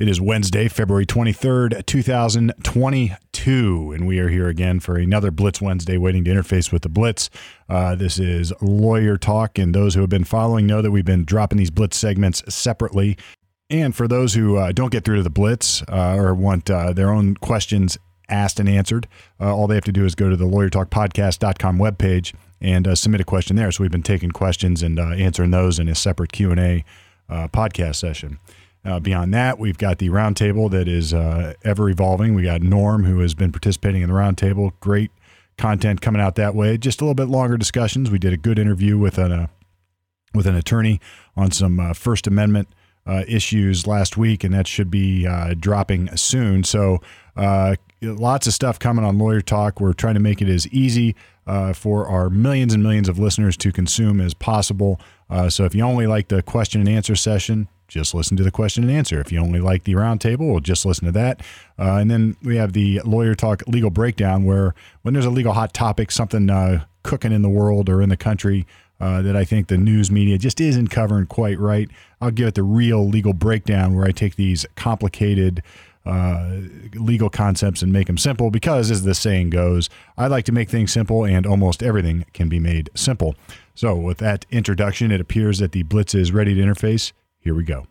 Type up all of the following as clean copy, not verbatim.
It is Wednesday, February 23rd, 2022, and we are here again for another Blitz Wednesday, waiting to interface with the Blitz. This is Lawyer Talk, and those who have been following know that we've been dropping these Blitz segments separately. And for those who don't get through to the Blitz or want their own questions asked and answered, all they have to do is go to the LawyerTalkPodcast.com webpage and submit a question there. So we've been taking questions and answering those in a separate Q&A podcast session. Beyond that, we've got the roundtable that is ever-evolving. We got Norm, who has been participating in the roundtable. Great content coming out that way. Just a little bit longer discussions. We did a good interview with an attorney on some First Amendment issues last week, and that should be dropping soon. So lots of stuff coming on Lawyer Talk. We're trying to make it as easy for our millions and millions of listeners to consume as possible. So if you only like the question and answer session, just listen to the question and answer. If you only like the roundtable, we'll just listen to that. And then we have the Lawyer Talk Legal Breakdown, where when there's a legal hot topic, something cooking in the world or in the country that I think the news media just isn't covering quite right, I'll give it the real legal breakdown, where I take these complicated legal concepts and make them simple, because as the saying goes, I like to make things simple, and almost everything can be made simple. So with that introduction, it appears that the Blitz is ready to interface. Here we go.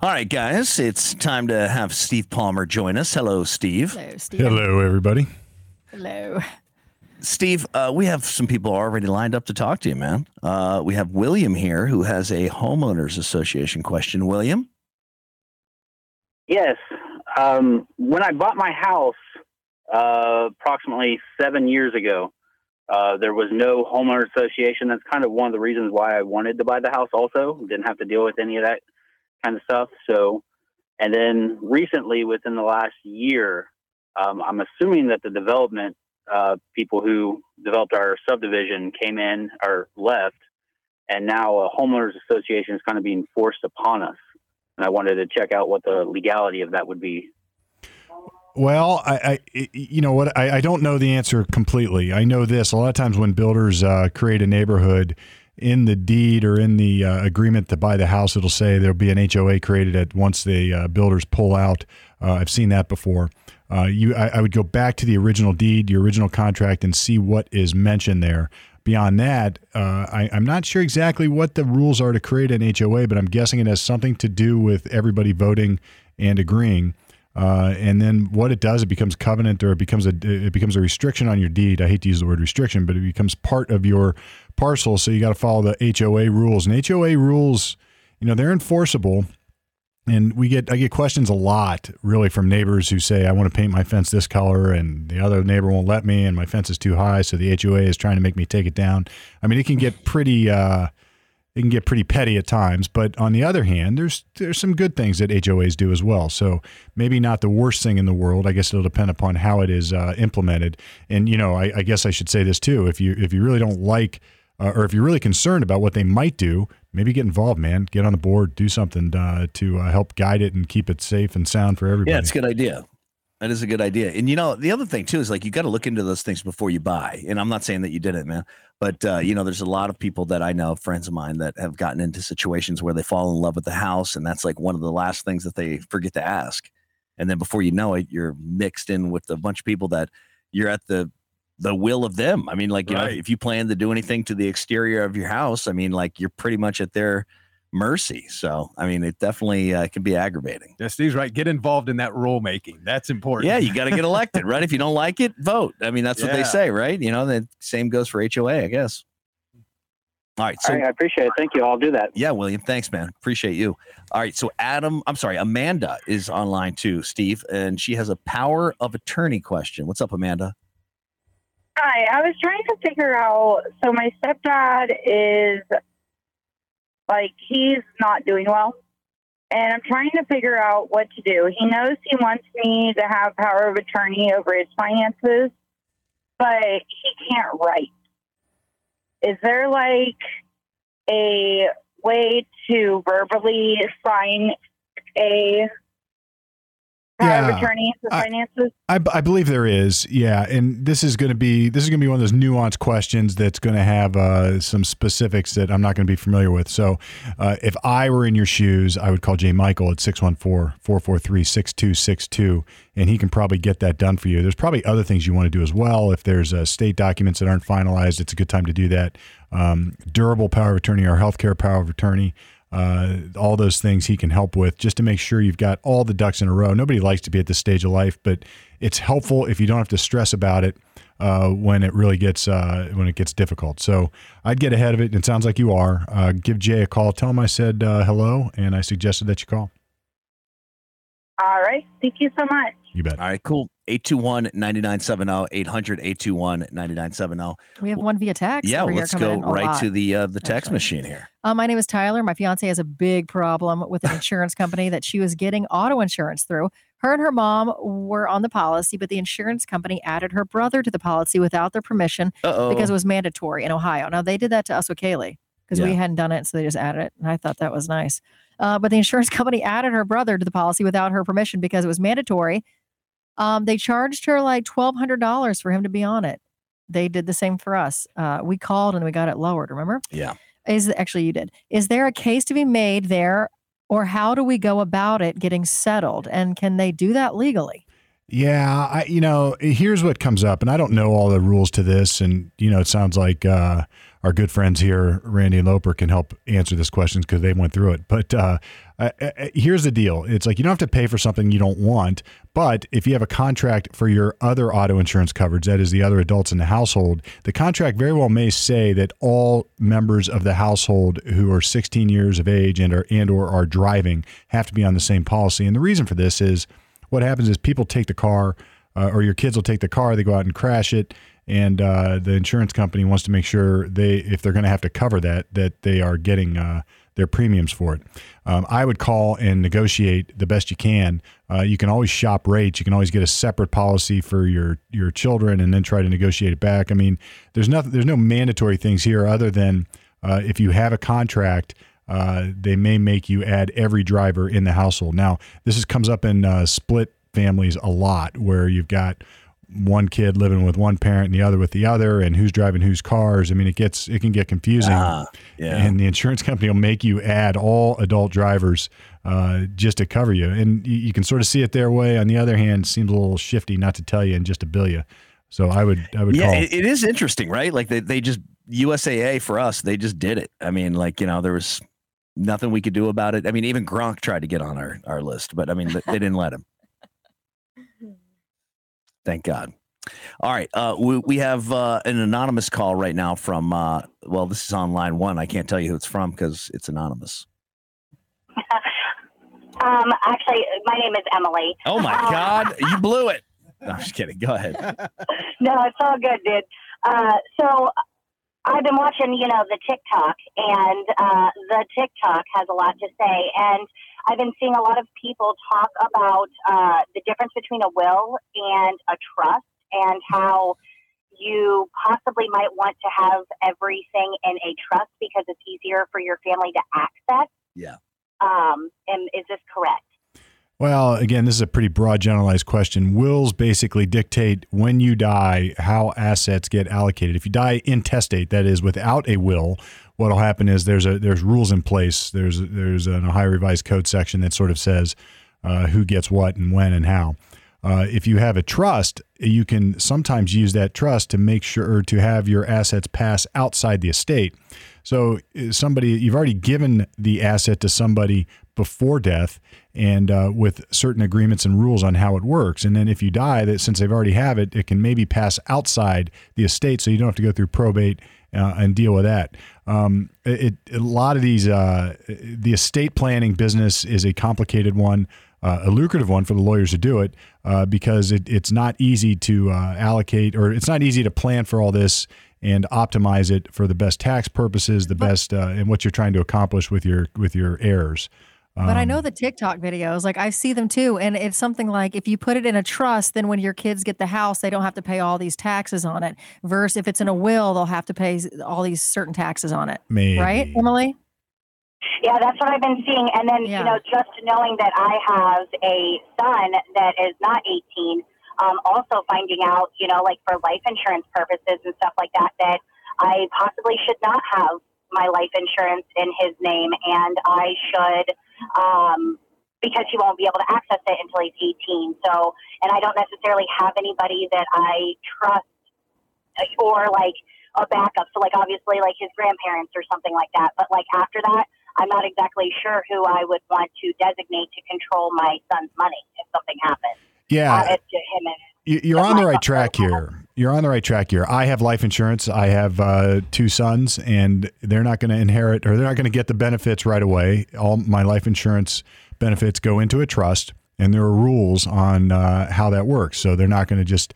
All right, guys, it's time to have Steve Palmer join us. Hello, Steve. Hello, Steve. Hello, everybody. Hello. Steve, we have some people already lined up to talk to you, man. We have William here, who has a homeowners association question. William? Yes. When I bought my house approximately 7 years ago, there was no homeowner association. That's kind of one of the reasons why I wanted to buy the house also. Didn't have to deal with any of that kind of stuff. So, and then recently, within the last year, I'm assuming that the development people who developed our subdivision came in or left, and now a homeowners association is kind of being forced upon us. And I wanted to check out what the legality of that would be. Well, I you know what? I don't know the answer completely. I know this. A lot of times when builders create a neighborhood, in the deed or in the agreement to buy the house, it'll say there'll be an HOA created at once the builders pull out. I've seen that before. I would go back to the original deed, the original contract, and see what is mentioned there. Beyond that, I'm not sure exactly what the rules are to create an HOA, but I'm guessing it has something to do with everybody voting and agreeing. And then what it does, it becomes covenant, or it becomes a restriction on your deed. I hate to use the word restriction, but it becomes part of your parcel. So you got to follow the HOA rules, and HOA rules, you know, they're enforceable. And I get questions a lot, really, from neighbors who say, I want to paint my fence this color, and the other neighbor won't let me, and my fence is too high, so the HOA is trying to make me take it down. I mean, it can get pretty petty at times, but on the other hand, there's some good things that HOAs do as well. So maybe not the worst thing in the world. I guess it'll depend upon how it is implemented. And you know, I guess I should say this too: if you really don't like, or if you're really concerned about what they might do, maybe get involved, man. Get on the board, do something to help guide it and keep it safe and sound for everybody. Yeah, it's a good idea. That is a good idea. And you know, the other thing too is, like, you got to look into those things before you buy. And I'm not saying that you didn't, man, but you know, there's a lot of people that I know, friends of mine, that have gotten into situations where they fall in love with the house, and that's like one of the last things that they forget to ask. And then before you know it, you're mixed in with a bunch of people that you're at the will of them. I mean, like, you know, if you plan to do anything to the exterior of your house, I mean, like, you're pretty much at their mercy. So, I mean, it definitely can be aggravating. Yeah, Steve's right. Get involved in that rule making. That's important. Yeah, you got to get elected, right? If you don't like it, vote. I mean, that's what they say, right? You know, the same goes for HOA, I guess. All right. So, all right, I appreciate it. Thank you. I'll do that. Yeah, William. Thanks, man. Appreciate you. All right. So Amanda is online too, Steve, and she has a power of attorney question. What's up, Amanda? Hi. I was trying to figure out, so my stepdad is, like, he's not doing well, and I'm trying to figure out what to do. He knows he wants me to have power of attorney over his finances, but he can't write. Is there, like, a way to verbally sign a power of attorney for finances? I believe there is. Yeah. And this is going to be one of those nuanced questions that's going to have some specifics that I'm not going to be familiar with. So if I were in your shoes, I would call Jay Michael at 614-443-6262, and he can probably get that done for you. There's probably other things you want to do as well. If there's state documents that aren't finalized, it's a good time to do that. Durable power of attorney or healthcare power of attorney. All those things he can help with, just to make sure you've got all the ducks in a row. Nobody likes to be at this stage of life, but it's helpful if you don't have to stress about it when it really gets difficult. So I'd get ahead of it, and it sounds like you are. Give Jay a call. Tell him I said hello, and I suggested that you call. All right. Thank you so much. You bet. All right, cool. 821-9970, 800-821-9970. We have one via text. Yeah, let's go right to the text machine here. My name is Tyler. My fiance has a big problem with an insurance company that she was getting auto insurance through. Her and her mom were on the policy, but the insurance company added her brother to the policy without their permission because it was mandatory in Ohio. Now, they did that to us with Kaylee because we hadn't done it, so they just added it, and I thought that was nice. But the insurance company added her brother to the policy without her permission because it was mandatory. They charged her like $1,200 for him to be on it. They did the same for us. We called and we got it lowered, remember? Yeah. Actually, you did. Is there a case to be made there, or how do we go about it getting settled? And can they do that legally? Yeah. Here's what comes up, and I don't know all the rules to this. And, it sounds like our good friends here, Randy and Loper, can help answer this question because they went through it. But here's the deal. It's like you don't have to pay for something you don't want, but if you have a contract for your other auto insurance coverage, that is the other adults in the household, the contract very well may say that all members of the household who are 16 years of age and or are driving have to be on the same policy. And the reason for this is what happens is people take the car or your kids will take the car, they go out and crash it. And the insurance company wants to make sure if they're going to have to cover that they are getting their premiums for it. I would call and negotiate the best you can. You can always shop rates. You can always get a separate policy for your children and then try to negotiate it back. I mean, there's no mandatory things here other than if you have a contract, they may make you add every driver in the household. Now, this comes up in split families a lot where you've got one kid living with one parent and the other with the other, and who's driving whose cars. I mean, it can get confusing, and the insurance company will make you add all adult drivers just to cover you. And you can sort of see it their way. On the other hand, it seems a little shifty not to tell you and just to bill you. So I would call. It is interesting, right? Like they just USAA for us, they just did it. I mean, like, there was nothing we could do about it. I mean, even Gronk tried to get on our list, but I mean, they didn't let him. Thank God. All right. We have an anonymous call right now from, this is on line one. I can't tell you who it's from because it's anonymous. Actually, my name is Emily. Oh, my God. You blew it. No, I'm just kidding. Go ahead. No, it's all good, dude. So I've been watching, the TikTok, and the TikTok has a lot to say. And I've been seeing a lot of people talk about the difference between a will and a trust, and how you possibly might want to have everything in a trust because it's easier for your family to access. Yeah. And is this correct? Well, again, this is a pretty broad, generalized question. Wills basically dictate when you die, how assets get allocated. If you die intestate, that is without a will, what will happen is there's rules in place. There's an Ohio Revised Code section that sort of says who gets what and when and how. If you have a trust, you can sometimes use that trust to make sure to have your assets pass outside the estate. So you've already given the asset to somebody before death, and with certain agreements and rules on how it works. And then if you die, that since they've already have it, it can maybe pass outside the estate, so you don't have to go through probate and deal with that. A lot of these, the estate planning business is a complicated one, a lucrative one for the lawyers to do it because it's not easy to allocate, or it's not easy to plan for all this and optimize it for the best tax purposes, the best and what you're trying to accomplish with your heirs. But I know the TikTok videos, like I see them too. And it's something like if you put it in a trust, then when your kids get the house, they don't have to pay all these taxes on it. Versus if it's in a will, they'll have to pay all these certain taxes on it. Maybe. Right, Emily? Yeah, that's what I've been seeing. And then, you know, just knowing that I have a son that is not 18, also finding out, you know, like for life insurance purposes and stuff like that, that I possibly should not have my life insurance in his name, and I should, because he won't be able to access it until he's 18. So, and I don't necessarily have anybody that I trust or like a backup. So like, obviously like his grandparents or something like that. But like after that, I'm not exactly sure who I would want to designate to control my son's money if something happens. Yeah. It's him and you're on the right track here. You're on the right track here. I have life insurance. I have two sons, and they're not going to inherit, or they're not going to get the benefits right away. All my life insurance benefits go into a trust, and there are rules on how that works. So they're not going to just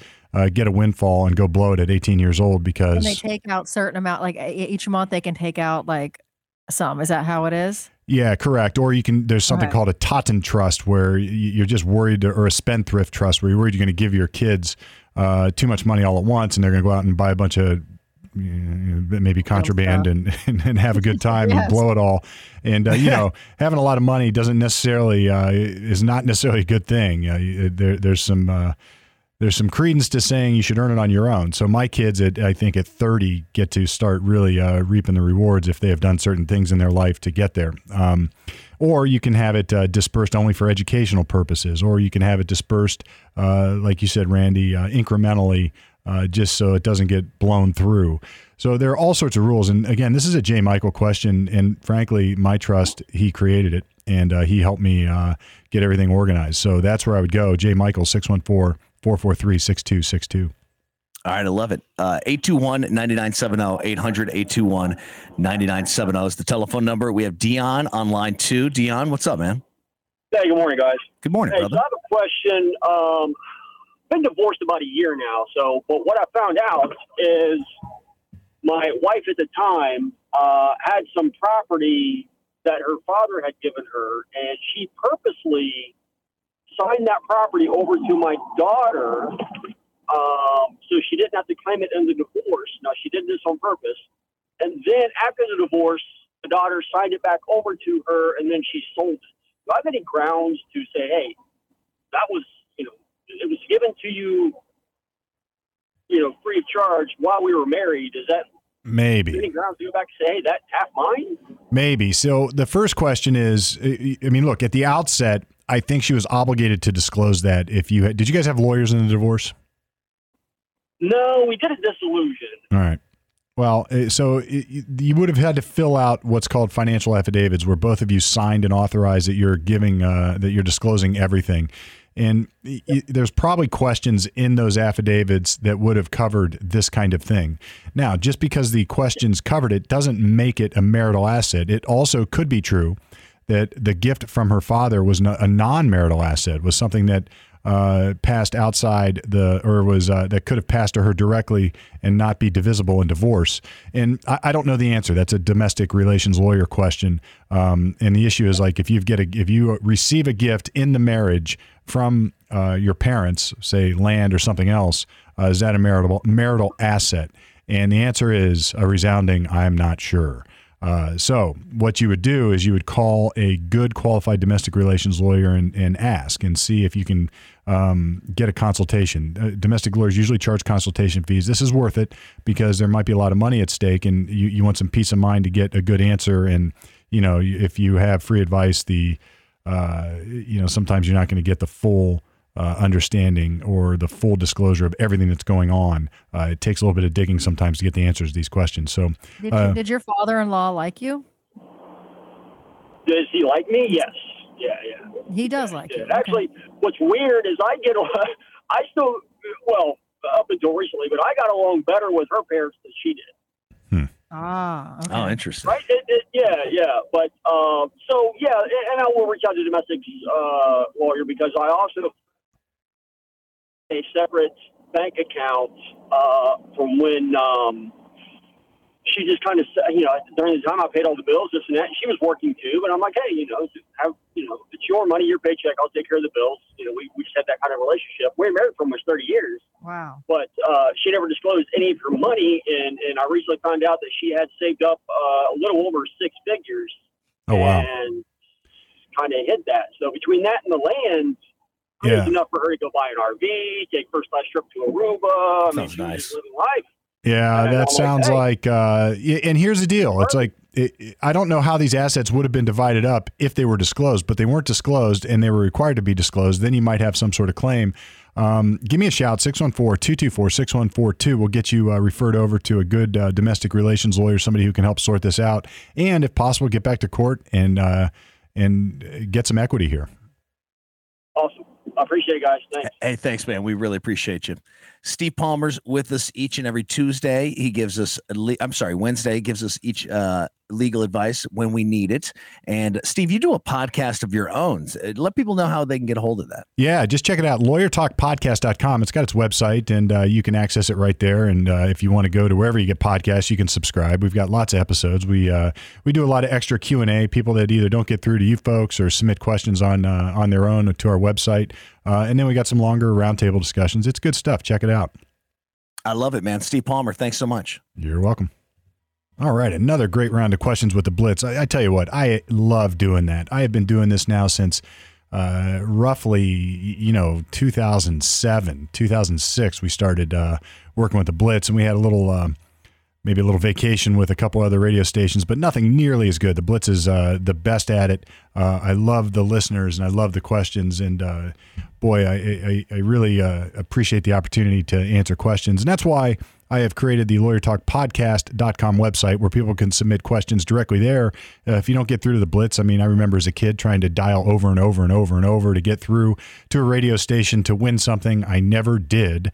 get a windfall and go blow it at 18 years old because... Can they take out certain amount, like each month they can take out like some. Is that how it is? Yeah, correct. Or you can, there's something called a Totten Trust where you're just worried, or a spendthrift trust where you're worried you're going to give your kids too much money all at once, and they're going to go out and buy a bunch of maybe contraband and have a good time and blow it all. And, you know, having a lot of money doesn't necessarily, is not necessarily a good thing. There's some credence to saying you should earn it on your own. So my kids, I think at 30, get to start really reaping the rewards if they have done certain things in their life to get there. Or you can have it dispersed only for educational purposes, or you can have it dispersed, like you said, Randy, incrementally, just so it doesn't get blown through. So there are all sorts of rules. And again, this is a Jay Michael question. And frankly, my trust, he created it, and he helped me get everything organized. So that's where I would go. Jay Michael, 614-443-6262. All right. I love it. 821-9970, 800-821-9970 is the telephone number. We have Dion on line two. Dion, what's up, man? Hey, good morning, guys. Good morning, brother. So I have a question. Been divorced about a year now. So, but what I found out is my wife at the time had some property that her father had given her, and she purposely signed that property over to my daughter, so she didn't have to claim it in the divorce. Now, she did this on purpose. And then after the divorce, the daughter signed it back over to her, and then she sold it. Do I have any grounds to say, hey, that was, you know, it was given to you, you know, free of charge while we were married? Is that... Maybe. Any grounds to go back and say, hey, that's half mine? Maybe. So the first question is, I mean, look, at the outset, I think she was obligated to disclose that. If you had, did you guys have lawyers in the divorce? No, we did a dissolution. All right. Well, so you would have had to fill out what's called financial affidavits, where both of you signed and authorized that you're giving, that you're disclosing everything. And there's probably questions in those affidavits that would have covered this kind of thing. Now, just because the questions covered it doesn't make it a marital asset. It also could be true that the gift from her father was a non-marital asset, was something that passed outside the, or was that could have passed to her directly and not be divisible in divorce. And I don't know the answer. That's a domestic relations lawyer question. And the issue is like, if you receive a gift in the marriage from your parents, say land or something else, is that a marital asset? And the answer is a resounding, I'm not sure. So what you would do is you would call a good qualified domestic relations lawyer and ask and see if you can get a consultation. Domestic lawyers usually charge consultation fees. This is worth it because there might be a lot of money at stake, and you want some peace of mind to get a good answer. And, you know, if you have free advice, you know, sometimes you're not going to get the full understanding or the full disclosure of everything that's going on. It takes a little bit of digging sometimes to get the answers to these questions. So, did your father-in-law like you? Does he like me? Yes. Yeah. He does like you. Actually, What's weird is up until recently, but I got along better with her parents than she did. Ah, okay. Oh, interesting. Right? Yeah. But and I will reach out to domestic lawyer because I also have a separate bank account from when she just kind of, you know, during the time I paid all the bills, this and that. And she was working too, but I'm like, hey, you know, it's your money, your paycheck. I'll take care of the bills. You know, we just had that kind of relationship. We were married for almost 30 years. Wow. But she never disclosed any of her money, and I recently found out that she had saved up a little over six figures Oh, wow. And kind of hid that. So between that and the land, it was enough for her to go buy an RV, take first class trip to Aruba. Sounds nice. Living life. Yeah, that sounds like, and here's the deal. It's like, I don't know how these assets would have been divided up if they were disclosed, but they weren't disclosed and they were required to be disclosed. Then you might have some sort of claim. Give me a shout, 614-224-6142. We'll get you referred over to a good domestic relations lawyer, somebody who can help sort this out. And if possible, get back to court and get some equity here. Awesome. I appreciate it, guys. Thanks. Hey, thanks, man. We really appreciate you. Steve Palmer's with us each and every Tuesday. He gives us, Wednesday, gives us each legal advice when we need it. And Steve, you do a podcast of your own. Let people know how they can get a hold of that. Yeah, just check it out, LawyerTalkPodcast.com. It's got its website, and you can access it right there. And if you want to go to wherever you get podcasts, you can subscribe. We've got lots of episodes. We do a lot of extra Q&A, people that either don't get through to you folks or submit questions on their own to our website. And then we got some longer roundtable discussions. It's good stuff. Check it out. I love it, man. Steve Palmer, thanks so much. You're welcome. All right. Another great round of questions with the Blitz. I tell you what, I love doing that. I have been doing this now since roughly, 2007, 2006. We started working with the Blitz, and we had a little maybe a little vacation with a couple other radio stations, but nothing nearly as good. The Blitz is the best at it. I love the listeners and I love the questions. And boy, I really appreciate the opportunity to answer questions. And that's why I have created the LawyerTalkPodcast.com website, where people can submit questions directly there. If you don't get through to the Blitz, I mean, I remember as a kid trying to dial over and over and over and over to get through to a radio station to win something. I never did.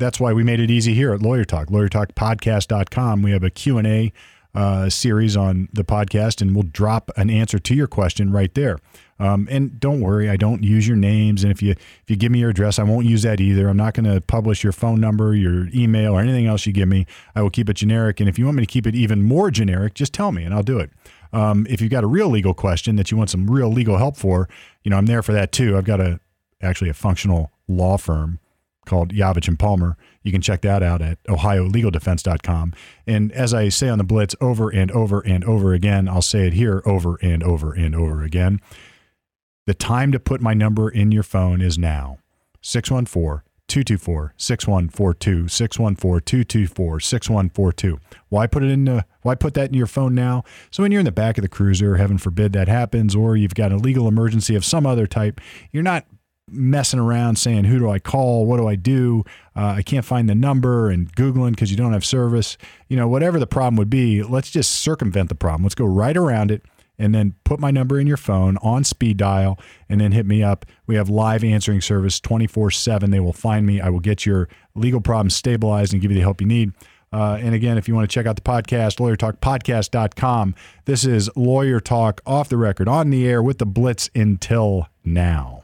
That's why we made it easy here at Lawyer Talk, LawyerTalkPodcast.com. We have a Q&A series on the podcast, and we'll drop an answer to your question right there. And don't worry, I don't use your names. And if you give me your address, I won't use that either. I'm not going to publish your phone number, your email, or anything else you give me. I will keep it generic. And if you want me to keep it even more generic, just tell me and I'll do it. If you've got a real legal question that you want some real legal help for, I'm there for that too. I've got a functional law firm called Yavich and Palmer. You can check that out at OhioLegalDefense.com. And as I say on the Blitz over and over and over again, I'll say it here over and over and over again. The time to put my number in your phone is now. 614-224-6142, 614-224-6142. Why put that in your phone now? So when you're in the back of the cruiser, heaven forbid that happens, or you've got a legal emergency of some other type, you're not messing around saying, who do I call? What do I do? I can't find the number, and Googling because you don't have service. Whatever the problem would be, let's just circumvent the problem. Let's go right around it and then put my number in your phone on speed dial and then hit me up. We have live answering service 24/7. They will find me. I will get your legal problem stabilized and give you the help you need. And again, if you want to check out the podcast, LawyerTalkPodcast.com. This is Lawyer Talk off the record, on the air with the Blitz until now.